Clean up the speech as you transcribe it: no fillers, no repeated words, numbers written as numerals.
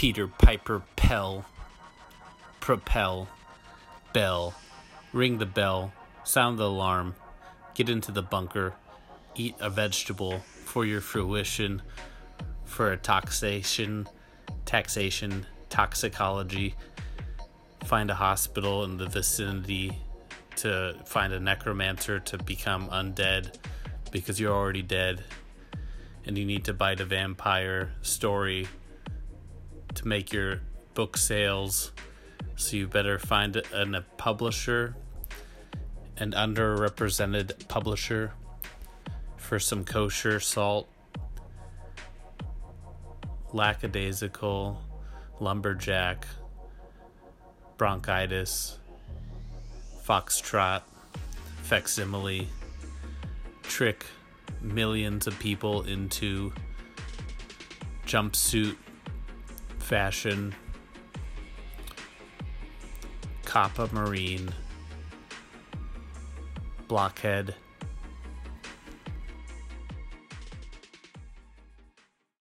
Peter Piper Pell, Propel, Bell, ring the bell, sound the alarm, get into the bunker, eat a vegetable for your fruition, for a taxation, toxicology, find a hospital in the vicinity to find a necromancer to become undead because you're already dead, and you need to bite a vampire story to make your book sales, so you better find a publisher, an underrepresented publisher, for some kosher salt, lackadaisical, lumberjack, bronchitis, foxtrot, facsimile, trick millions of people into jumpsuit fashion, Coppa Marine, blockhead.